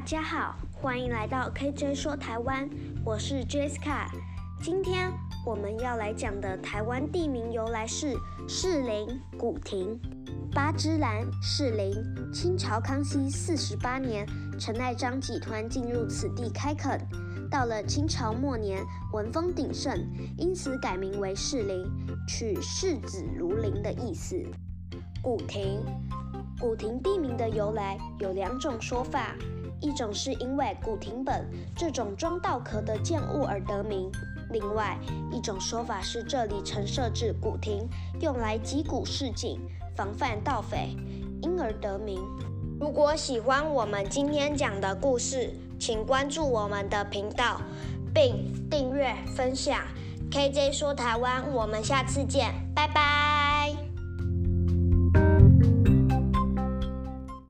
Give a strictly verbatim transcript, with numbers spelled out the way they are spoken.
大家好，欢迎来到 K J 说台湾，我是 Jessica。今天我们要来讲的台湾地名由来是士林、古亭。八芝兰、士林，清朝康熙四十八年，陈爱章集团进入此地开垦。到了清朝末年，文风鼎盛，因此改名为士林，取士子如林的意思。古亭。古亭地名的由来有两种说法，一种是因为古亭本这种装稻壳的建物而得名，另外一种说法是这里曾设置古亭，用来击鼓示警，防范盗匪，因而得名。如果喜欢我们今天讲的故事，请关注我们的频道，并订阅分享。K J 说台湾，我们下次见，拜拜。